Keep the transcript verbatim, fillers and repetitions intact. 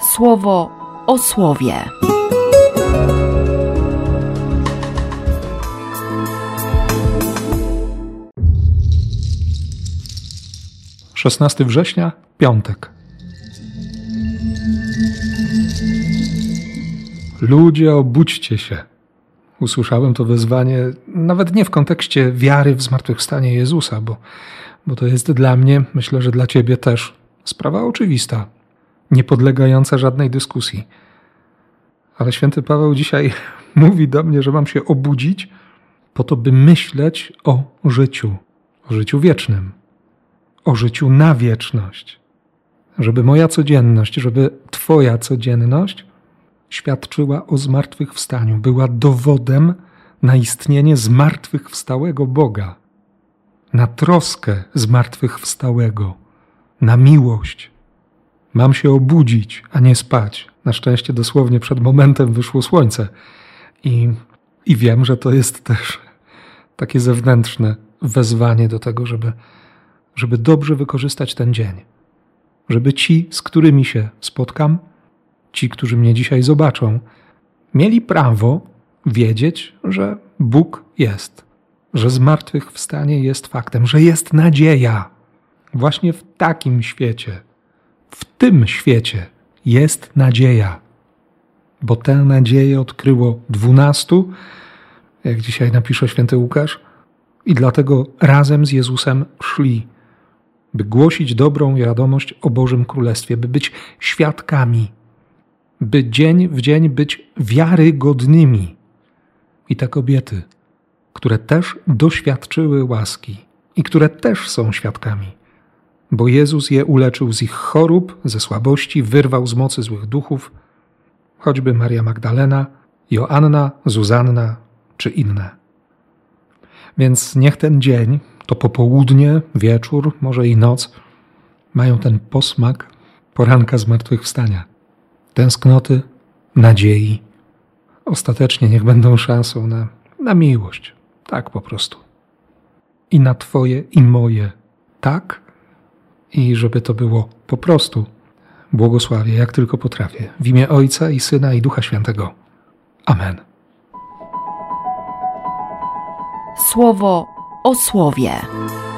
Słowo o Słowie. szesnastego września, piątek. Ludzie, obudźcie się. Usłyszałem to wezwanie nawet nie w kontekście wiary w zmartwychwstanie Jezusa, bo, bo to jest dla mnie, myślę, że dla ciebie też, sprawa oczywista, nie podlegająca żadnej dyskusji. Ale święty Paweł dzisiaj mówi do mnie, że mam się obudzić po to, by myśleć o życiu, o życiu wiecznym, o życiu na wieczność. Żeby moja codzienność, żeby twoja codzienność świadczyła o zmartwychwstaniu, była dowodem na istnienie zmartwychwstałego Boga, na troskę zmartwychwstałego, na miłość. Mam się obudzić, a nie spać. Na szczęście dosłownie przed momentem wyszło słońce i, i wiem, że to jest też takie zewnętrzne wezwanie do tego, żeby, żeby dobrze wykorzystać ten dzień, żeby ci, z którymi się spotkam, ci, którzy mnie dzisiaj zobaczą, mieli prawo wiedzieć, że Bóg jest, że zmartwychwstanie jest faktem, że jest nadzieja. Właśnie w takim świecie, w tym świecie jest nadzieja, bo tę nadzieję odkryło dwunastu, jak dzisiaj napisze święty Łukasz, i dlatego razem z Jezusem szli, by głosić dobrą wiadomość o Bożym Królestwie, by być świadkami, by dzień w dzień być wiarygodnymi. I te kobiety, które też doświadczyły łaski i które też są świadkami, bo Jezus je uleczył z ich chorób, ze słabości, wyrwał z mocy złych duchów, choćby Maria Magdalena, Joanna, Zuzanna czy inne. Więc niech ten dzień, to popołudnie, wieczór, może i noc, mają ten posmak poranka zmartwychwstania, tęsknoty, nadziei. Ostatecznie niech będą szansą na, na miłość, tak po prostu. I na twoje i moje, tak? I żeby to było po prostu, błogosławię jak tylko potrafię. W imię Ojca i Syna i Ducha Świętego. Amen. Słowo o Słowie.